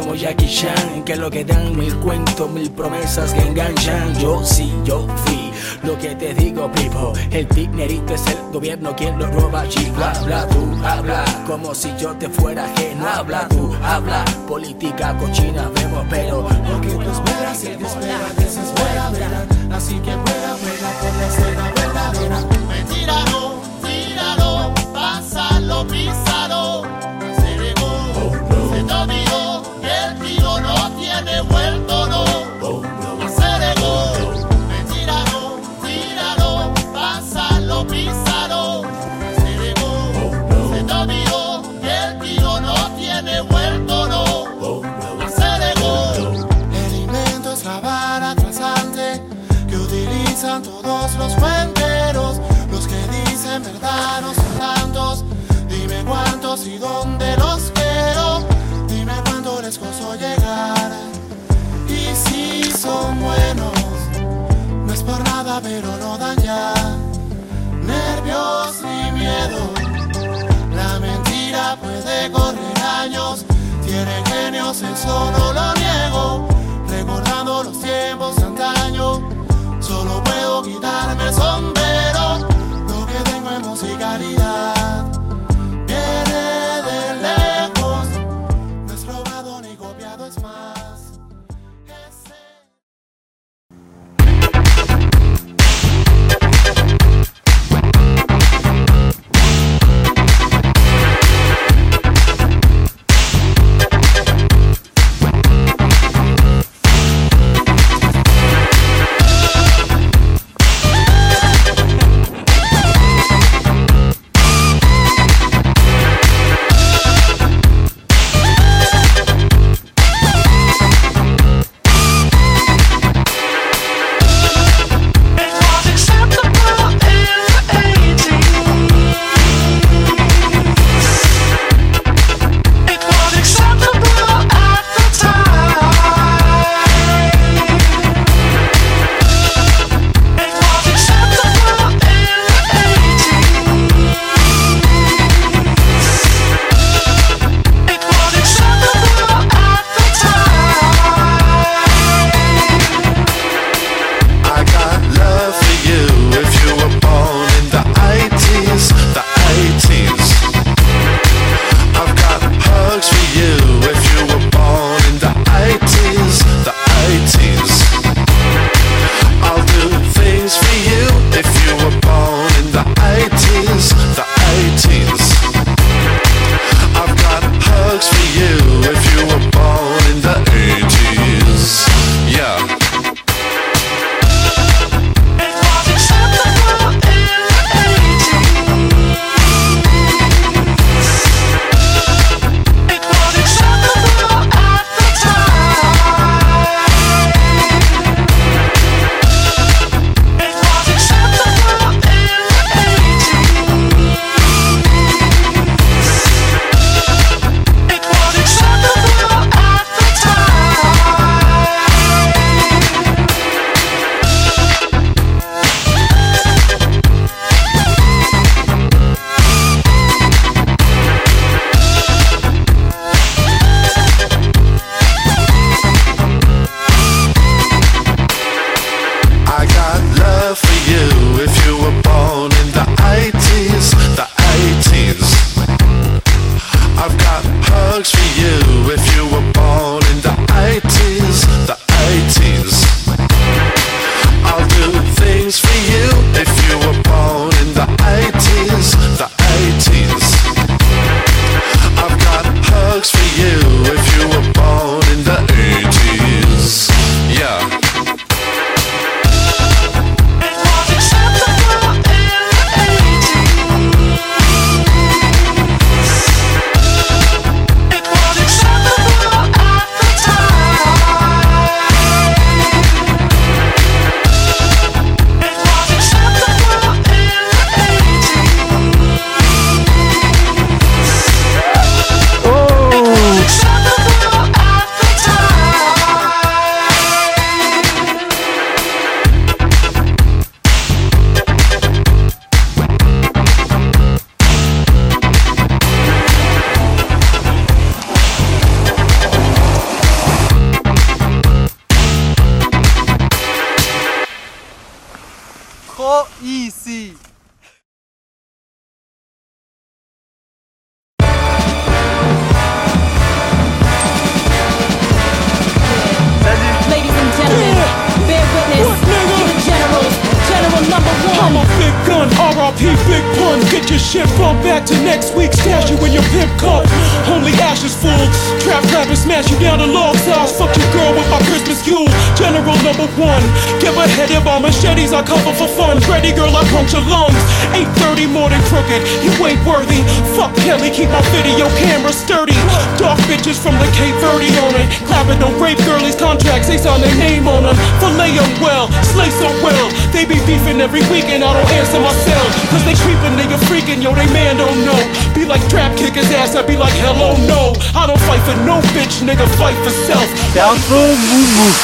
Como Jackie Chan, que lo que dan mil cuentos, mil promesas que enganchan. Yo sí, yo fui, lo que te digo, people. El dinerito es el gobierno quien lo roba, chico. Habla tú, habla, como si yo te fuera ajeno. Habla tú, habla, política cochina vemos, pero lo que tú esperas, si tú esperas, desespera, verá. Así que fuera, fuera, por la escena verdadera. Mentíralo, tíralo, pásalo, písalo. Se negó, oh, no. Se dominó. No tiene vuelto, no, oh, no. Aceleró, mentíralo, tíralo, pásalo, písalo. Se negó, oh, no. Se dominó, el tío no tiene vuelto, no, oh, no. Aceleró. El invento es la vara trasante que utilizan todos los cuenteros. Los que dicen verdad no son tantos. Dime cuántos y dónde los quiero. Les gozo llegar, y si son buenos, no es por nada, pero no dan ya nervios ni miedo. La mentira puede correr años, tiene genios, eso no lo niego. Recordando los tiempos de antaño, solo puedo quitarme el sombrero. Lo que tengo es musicalidad, viene de lejos. trop easy. I'm a big gun, R.I.P. Big Pun. Get your shit from back to next week. Stash you in your pimp cup. Only ashes full. Trap rappers smash you down the log size. Fuck your girl with my Christmas Yule. General number one. Give a head if all machetes I cover for fun. Freddy girl, I puncture lungs. 8:30 more than crooked. You ain't worthy. Fuck Kelly, keep my video camera sturdy. Dark bitches from the Cape Verde on it. Clapping on rape girlies contracts. They sign their name on them. Fillet them well. Slay so well. They be beefing every week. I don't answer myself, cause they creepin', nigga freakin', yo, they man don't know. Be like trap kickers ass, I be like hell oh no. I don't fight for no bitch, nigga, fight for self. Down through moo-moo.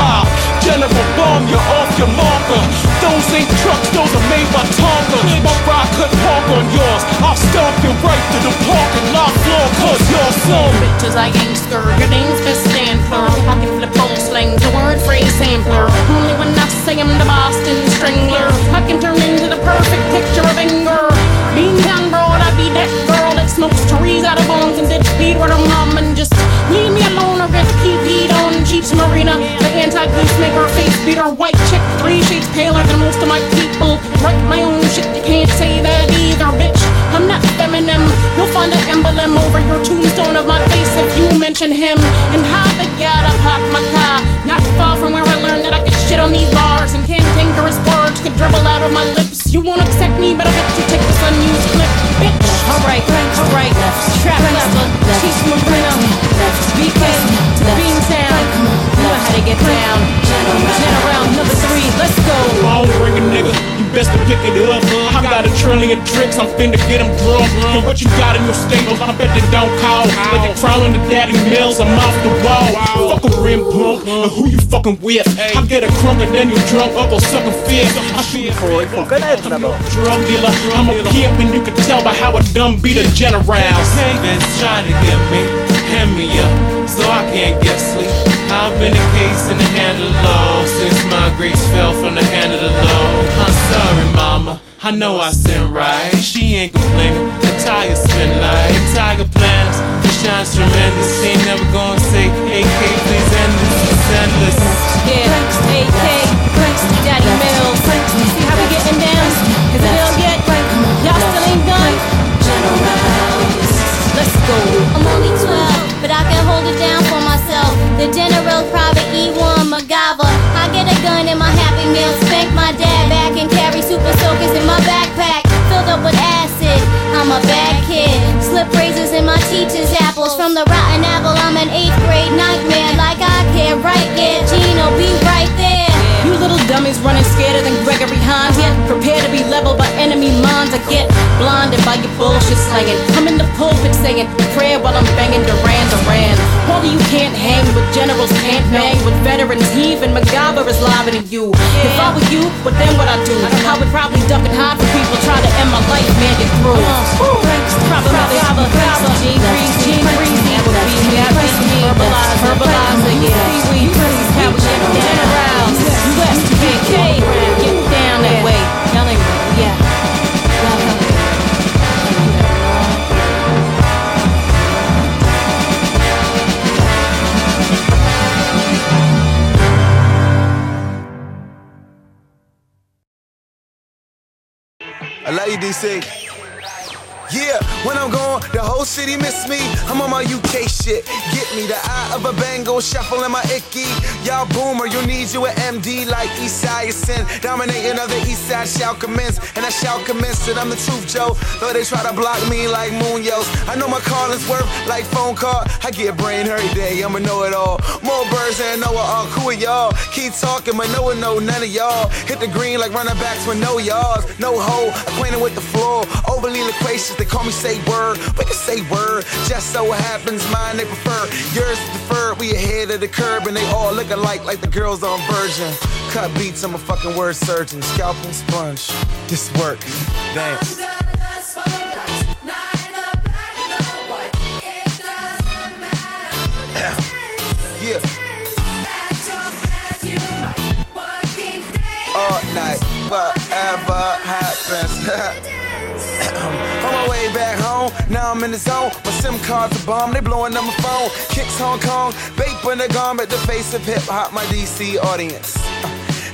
Ah, Jennifer Bomb, you're off your marker. Those ain't trucks, those are made by Tonka. My ride could park on yours. I'll stomp you right through the parking lot floor, cause you're some bitches I ain't scared, your name's just stand plural. I can flip phone slang, the word phrase sampler. Only when I say I'm the Boston Strangler, I can turn into the perfect picture of anger. Beantown broad, I be that girl that smokes trees out of bones and ditch feed with her mom. And just leave me alone or get PP'd on Jeeps Marina. The anti-goose make her face beat her white chick. 3 shades paler than most of my people. Write my own shit, you can't say that either, bitch. I'm not feminine, you'll find an emblem over your tombstone of my face if you mention him. And how the god I pop my car, not far from where I learned that I could shit on these bars. And cantankerous words could dribble out of my lips. You won't accept me, but I bet you take this unused clip, bitch. Alright, alright, trap level, she's from Marina, BK, Beantown, you know how to get down. General number 3, let's go. I'll bring a nigga, you best to pick it up. I got a trillion tricks, I'm finna get them drunk. And what you got in your staples, I bet they don't call. Like they crawling to daddy mills, I'm off the wall. Fuck a rim punk, and who you fucking with? I get a crunk and then you drunk, uncle sucker fist. Faut connaître d'abord. Drug dealer, I'm a pimp and you can tell by how a dumb beat a general. Savings trying to get me, hand me up, so I can't get sleep. I've been a case in the hand of the law since my grace fell from the hand of the law. I'm sorry, mama. I know I sin right, she ain't complaining, the tire spin like tiger plans, it shines tremendous, she ain't never gonna say, AK, please end this, it's endless. Yeah, thanks, AK, thanks, Daddy Mills, see how we getting down, cause it don't get, y'all still ain't done, let's go. I'm only 12, but I can hold it down for myself, the General Private E1 MacGyver, I get a gun in my Happy Meal, spank my dad back and carry super soakers in my backpack, filled up with acid, I'm a bad kid, slip razors in my teacher's apples, from the rotten apple I'm an 8th grade nightmare, like I care, right there, Gino be right there. You little dummies running scared than Gregory Hines, yet prepare to be leveled by enemy minds, I get blinded by your bullshit slanging, I'm in the pulpit singing prayer while I'm banging Duran Duran, all of you can't hang with generals, can't bang with veterans, even MacGyver is live in you, if I were you, but then what I do, I would probably duck and hide from people trying to end my life, man, get through. Probably, G3, that would be me, that would be me, verbalize, yeah, we how we get down around, US, BK, get down that way, yelling, yeah. I love you, DC. Yeah, when I'm gone, the whole city miss me. I'm on my UK shit. Get me the eye of a bango, shuffle in my icky. Y'all boomer, you need you an MD like Eastside is sin. Dominating other Eastside shall commence, and I shall commence it. I'm the truth, Joe. Though they try to block me like Munoz. I know my call is worth like phone call. I get brain hurt day, I'ma know it all. More birds than Noah all. Cool y'all. Keep talking, but no one know none of y'all. Hit the green like running backs with no yards. No hoe, acquainted with the floor. Overly loquacious. They call me say word, but they say word. Just so happens mine they prefer. Yours is deferred, we ahead of the curb. And they all look alike like the girls on Virgin. Cut beats, I'm a fucking word surgeon. Scalp and sponge, this work, dance. Yeah. All night. On my way back home, now I'm in the zone. My SIM cards a bomb, they blowing up my phone. Kicks Hong Kong, vape in the garment, the face of hip hop, my DC audience.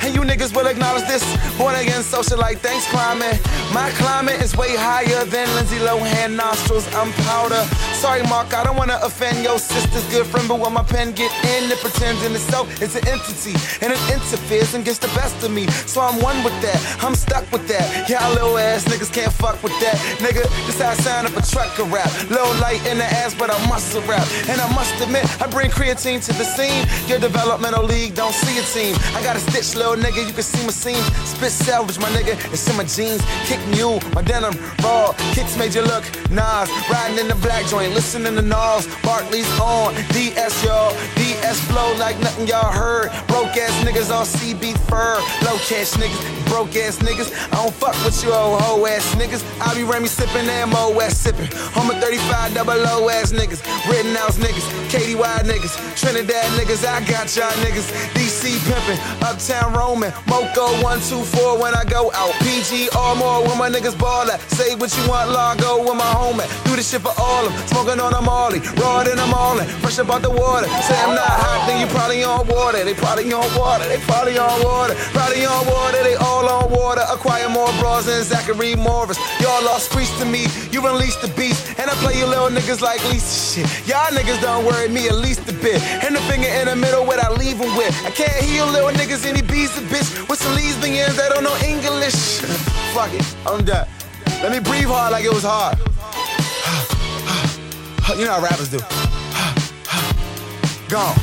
And you niggas will acknowledge this. Born again socialite, thanks climbing. My climate is way higher than Lindsay Lohan nostrils, I'm powder. Sorry Mark, I don't wanna offend your sister's good friend, but when my pen get in, it pretends in itself it's an entity. And it interferes and gets the best of me. So I'm one with that, I'm stuck with that. Y'all little ass niggas can't fuck with that. Nigga, this how I sound if a trucker rap. Little light in the ass, but I muscle rap. And I must admit, I bring creatine to the scene. Your developmental league don't see a team. I got a stitch, little nigga, you can see my seams. Spit salvage, my nigga, it's in my jeans. Kick mule, my denim, raw. Kicks made you look Nas. Riding in the black joint, listening to Nas. Barkley's on, DS y'all. DS flow like nothing y'all heard. Broke ass niggas on CB fur. Low cash niggas, broke ass niggas. I don't fuck with you old hoe ass niggas. I be Remy sipping, M.O. ass sipping. Home of 35 double O ass niggas. Rittenhouse niggas, KDY niggas. Trinidad niggas, I got y'all niggas. DC pimping, Uptown Roman, Moco 124 when I go out. PG Armor when my niggas ball at. Say what you want, Largo with my homie. Do this shit for all of them. Smoking on a Marley, raw than a Marlin. Fresh about the water. Say I'm not hot, then you probably on water. They probably on water. They probably on water. Probably on water. They all on water. Acquire more bras than Zachary Morris. Y'all lost streets to me. You release the beast, and I play you little niggas like Lisa shit. Y'all niggas don't worry me at least a bit. And the finger in the middle, what I leave 'em with. I can't heal little niggas any beast. A bitch with some lesbians that don't know English. Fuck it, I'm done. Let me breathe hard like it was hard. You know how rappers do. Gone.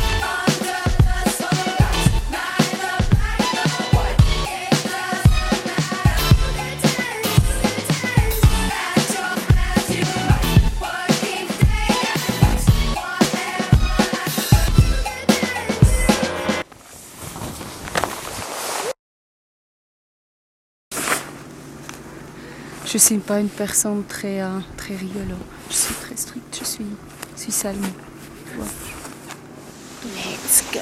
Je suis pas une personne très rigolo. Je suis très stricte. Je suis salmon. Wow. Let's go.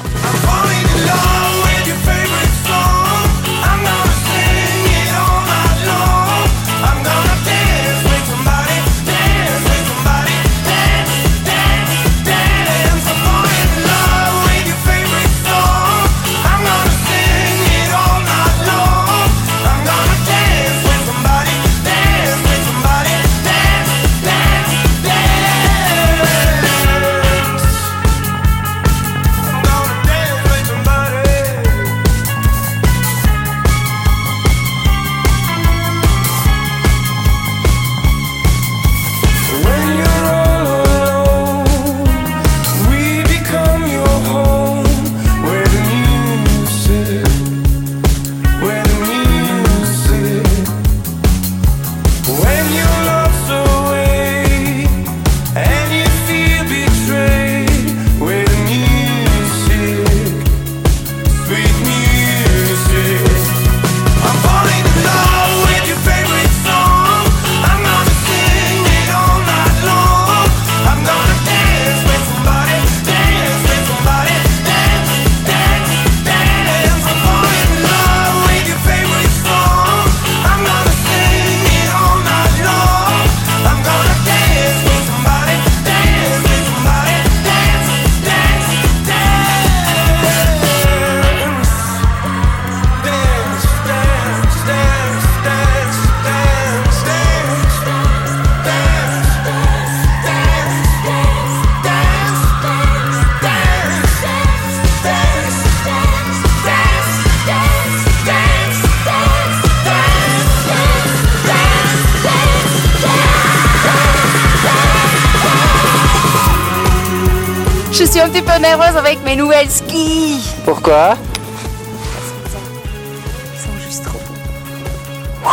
I'm falling in love with your favorite song. I'm gonna sing it all night long. I'm gonna dance with somebody, dance with somebody, dance, dance, dance. I'm falling in love with your favorite song. I'm gonna sing it all night long. I'm gonna Je suis un petit peu nerveuse avec mes nouvelles skis. Pourquoi? Ils sont juste trop beaux.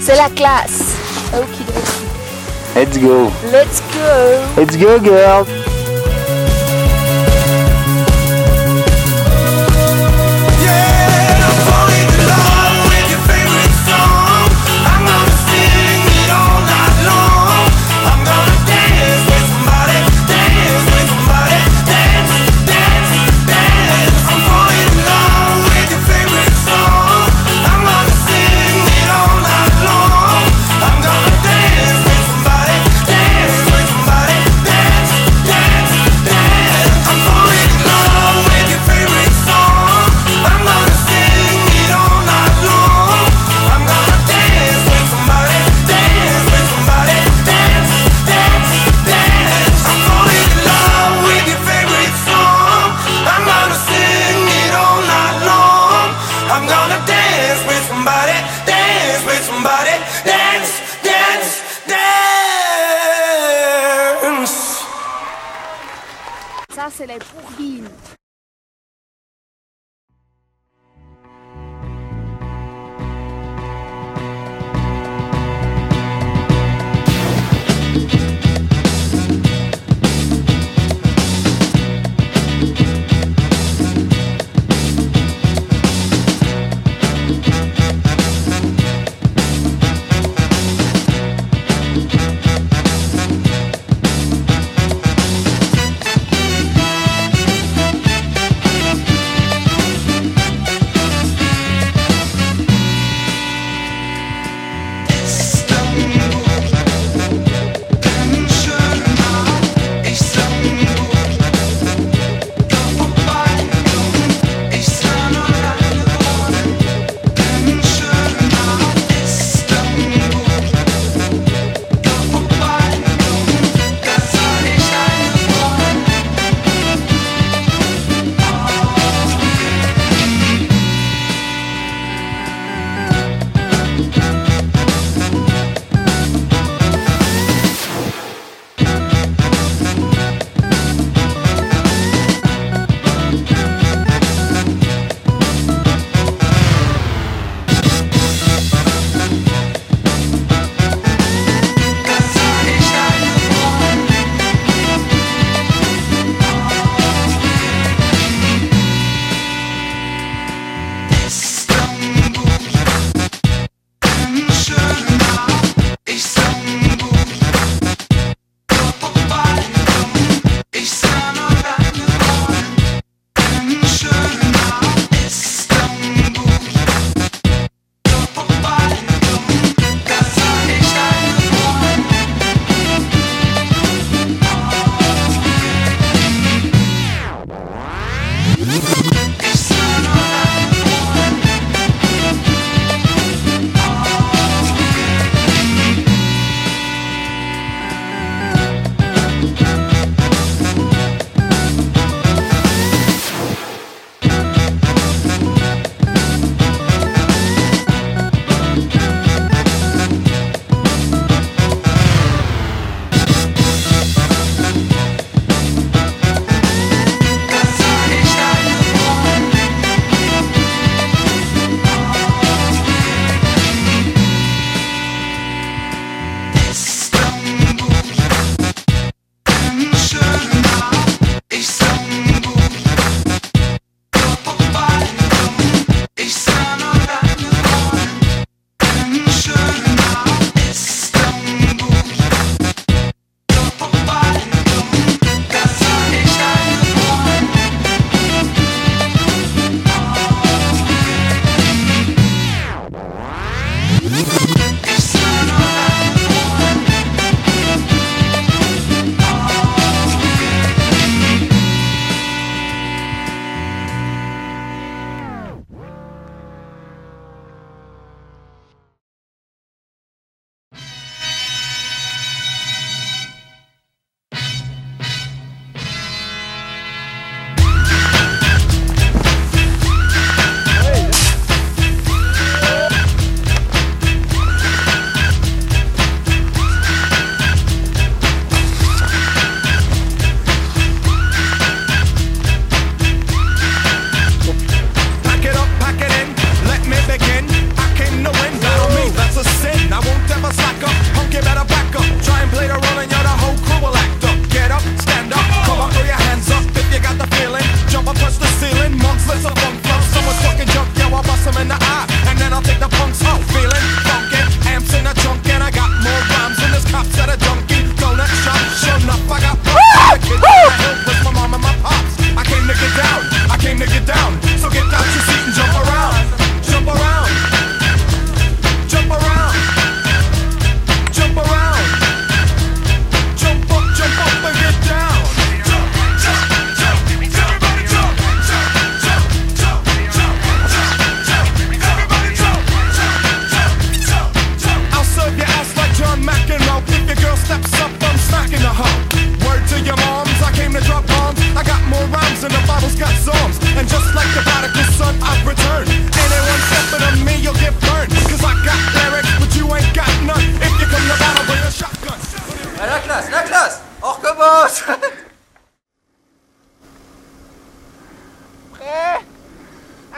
C'est la classe. Okidoki. Let's go. Let's go. Let's go, girl. Love. fait pour rien.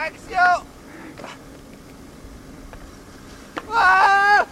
Action! Ah!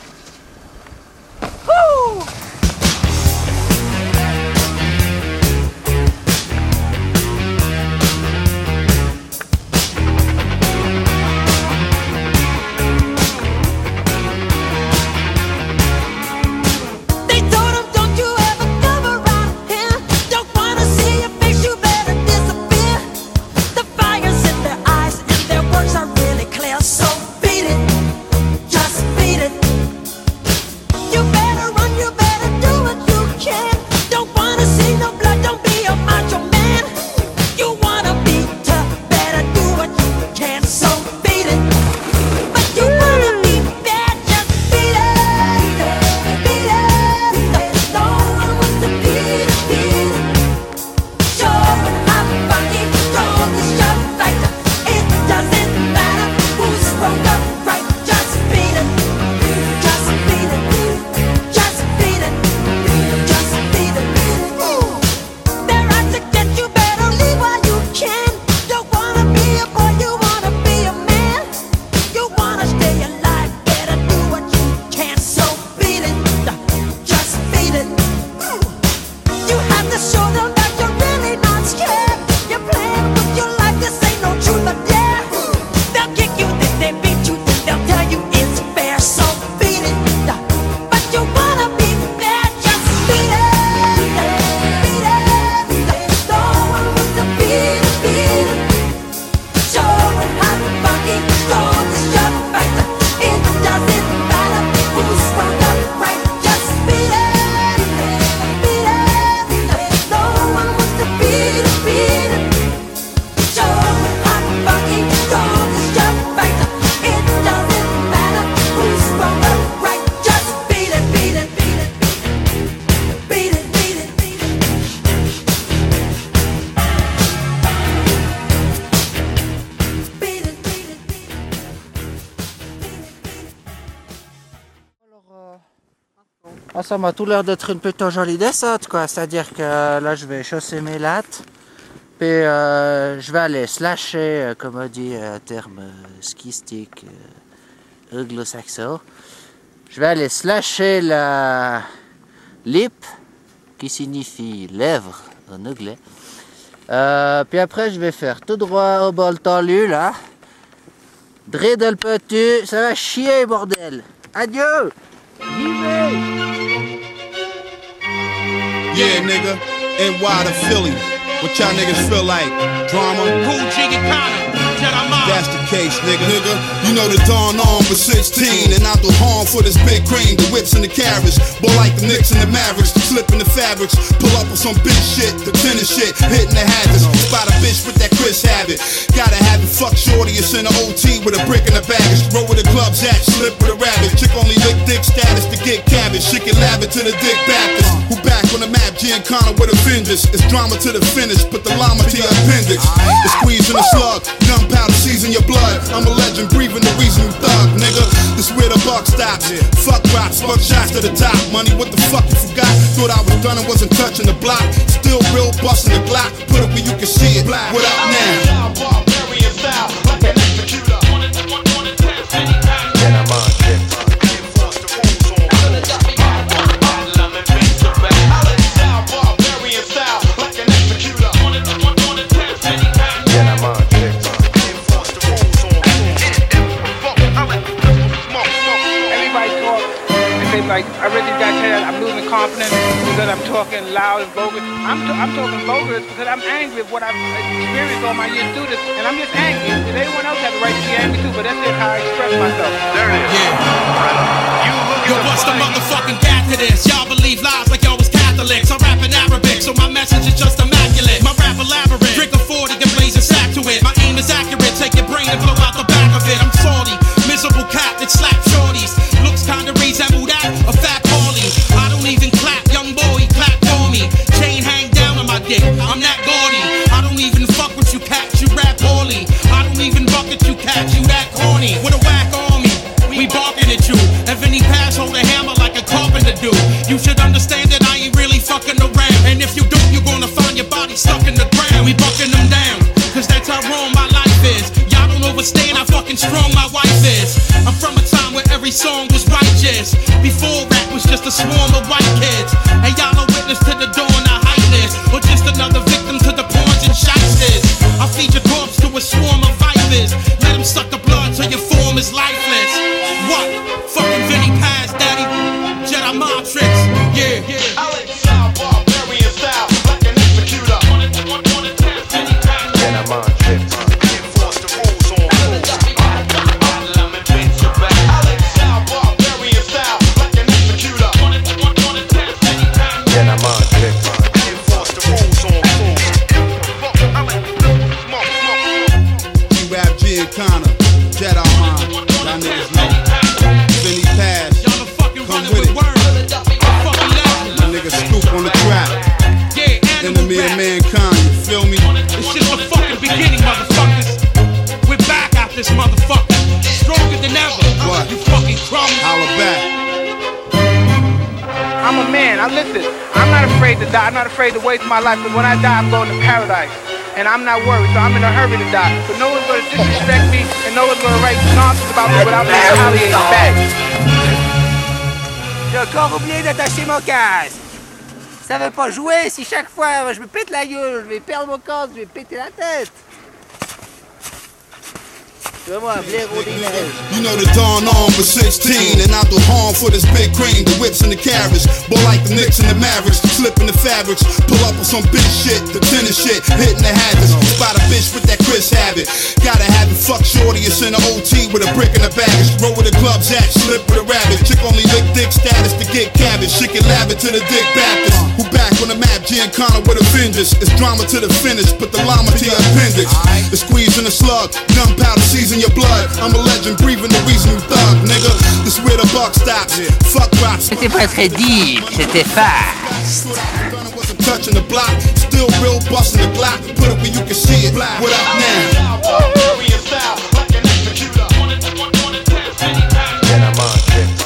Ah, ça m'a tout l'air d'être une plutôt jolie descente, quoi. C'est-à-dire que là, je vais chausser mes lattes, puis je vais aller slasher, comme on dit en terme skistique, anglo-saxon. Je vais aller slasher la lip, qui signifie lèvre en anglais. Puis après, je vais faire tout droit au bol tendu, là. Dreidel petit, ça va chier, bordel. Adieu! Yeah, nigga, NY to Philly. What y'all niggas feel like? Drama? Cool jiggy kinda. That's the case, nigga. You know the dawn on for 16, and I do harm for this big cream. The whips and the carrots, boy like the Knicks and the Mavericks, the slip in the fabrics. Pull up on some bitch shit, the tennis shit, hitting the hazards. Spot a bitch with that Chris habit. Gotta have it, fuck shorty, it's in the OT with a brick in the baggage. Roll with the clubs at, slip with a rabbit. Chick only lick dick status to get cabbage. Chick and lavish to the Dick Baptist. Who back on the map, Giancana with a vengeance. It's drama to the finish, put the llama to your appendix. The squeeze and the slug, gunpowder season your blood. I'm a legend, breathing the reason you thug, nigga. This where the buck stops. Yeah. Fuck rocks, fuck shots to the top. Money, what the fuck you forgot? Thought I was done and wasn't touching the block. Still real, busting the Glock. Put it where you can see it. Black. What up now? Barbarian style, like an executor. Then I'm on shit. Like, I really got to tell you, I'm losing confidence because I'm talking loud and bogus. I'm talking bogus because I'm angry with what I've experienced all my years through this, and I'm just angry. And everyone else has the right to be angry too, but that's just how I express myself. There it is. Yeah. You look at yo, what's the motherfucking gap to this? Y'all believe lies like y'all was Catholics. I'm rapping Arabic, so my message is just immaculate. My rap elaborate. Drink a 40 and blaze a sack to it. My aim is accurate. Take your brain and blow out the back of it. I'm salty, miserable cat that slaps shorties. Looks kinda resembled at a fat Paulie. I don't even clap, young boy, clap for me. Chain hang down on my dick, I'm that gaudy. I don't even fuck with you cats, you rap poorly. I don't even buck at you cats, you that corny. With a whack army, we barking at you. If any pass, hold a hammer like a carpenter do. You should understand that I ain't really fucking around. And if you do, you're gonna find your body stuck in the ground. We bucking them down, cause that's how wrong my life is. Y'all don't know what's understand how fucking strong my wife is. I'm from a time where every song was righteous. Before rap was just a swarm of white kids. And y'all are witness to the dawn of hypeness, or just another victim to the pawns and shysters. I feed your corpse to a swarm of vipers. Let them suck the blood till your form is lifeless. What? Fucking Vinny Paz, daddy. Jedi mob tricks. Yeah, yeah. I'm not afraid to waste my life, but when I die, I'm going to paradise. And I'm not worried, so I'm in a hurry to die. So no one's going to disrespect me, and no one's going to write nonsense about me without me retaliating back. J'ai encore oublié d'attacher mon casque. Ça veut pas jouer, si chaque fois je me pète la gueule, je vais perdre mon casque, je vais péter la tête. You know the dawn on for 16, and I do harm for this big cream, the whips and the carriage. Boy like the Knicks and the Mavericks, slipping the fabrics. Pull up on some bitch shit, the tennis shit, hitting the habits. Spot a bitch with that Chris habit. Gotta have it, fuck shorty, it's in the OT with a brick in the baggage. Roll with the clubs at, slip with a rabbit. Chick only lick dick status to get cabbage. She can lab it to the Dick Baptist. Who back on the map, Giancana with a vengeance. It's drama to the finish, put the llama to your appendix. The squeeze and the slug, gunpowder season your blood. I'm a legend, breathing the reason you thug, nigga. This where the buck stops. Fuck rocks. C'était pas très deep, c'était fast. Touching the block, still real busting the block. Put it where you can see it. What up now? Then I'm on shit.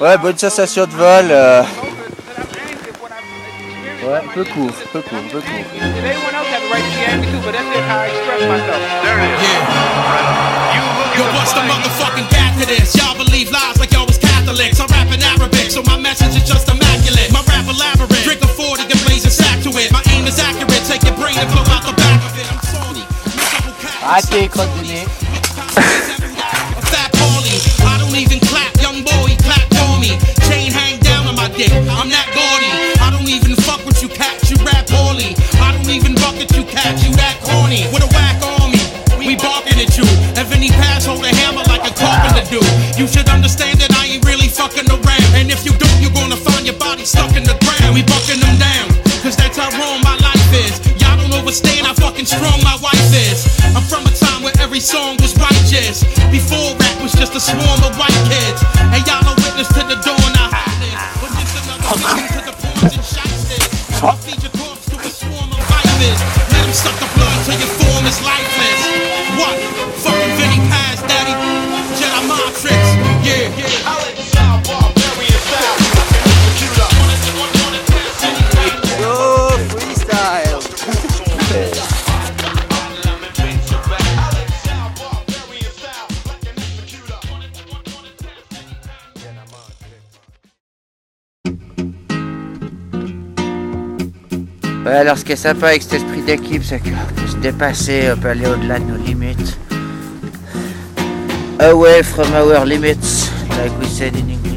Ouais, bonne sensation de vol. Ouais, peu court. Yo, what's the motherfucking back to this? Y'all believe lies like y'all was Catholics. I rap in Arabic, so my message is just immaculate. My rap elaborate, drink a 40 and blaze a sack to it. My aim is accurate, take your brain and blow out the back of it. I'm Tony. Ok, continuez. I don't even clap, young boy, clap on me. Chain hang down on my dick, I'm that gaudy. I don't even fuck with you cats, you rap poorly. I don't even bucket you cats, you that corny. With a whack on me, we barking at you. If any pass, hold a hammer like a carpenter do. You should understand that I ain't really fucking around. And if you don't, you're gonna find your body stuck in the ground. We bucking them down, cause that's how wrong my life is. Y'all don't understand how fucking strong my wife is. I'm from a time where every song was righteous. Before rap was just a swarm of white kids. And y'all are witness to the dawn of hypeness. But just another victim to the pawns and shysters. I feed your corpse to a swarm of vipers. Let them suck the blood till your form is lifeless. What? Fucking Vinny Paz, daddy. Jedi mob tricks. Yeah, yeah. Yo, freestyle. Alors ce qui est sympa avec cet esprit d'équipe, c'est qu'on peut se dépasser, on peut aller au-delà de nos limites. Away from our limits, like we said in English.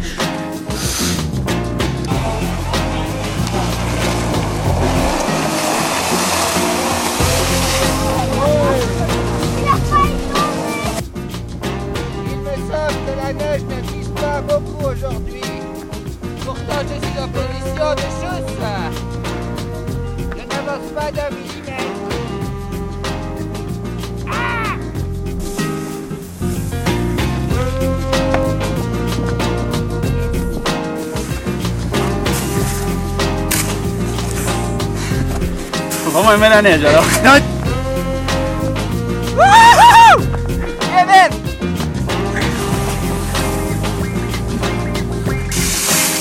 Il me semble que la neige n'existe pas beaucoup aujourd'hui. Pourtant je suis en position de chausse. Pas d'un millimètre. Ah! Vamos ver na neve, Geraldo. É mesmo!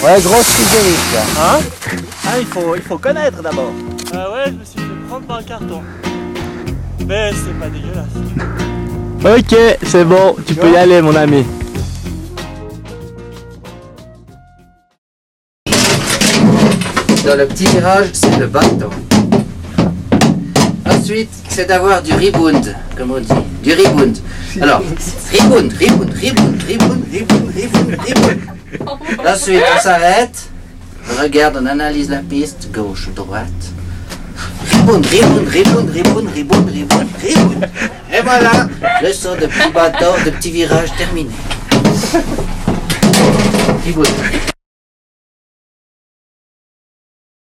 Ouais, grosse physique là. Hein? Ah, il faut connaître d'abord. Ouais, je me suis fait prendre par un carton. Mais c'est pas dégueulasse. Ok, c'est bon, tu peux y aller mon ami. Dans le petit virage, c'est le bâton. Ensuite, c'est d'avoir du rebound, comme on dit. Du rebound. Alors, rebound. Ensuite, on s'arrête. On regarde, on analyse la piste, gauche, droite. Rebound. Et voilà, le saut de petit bâton, de petit virage terminé. Rebound.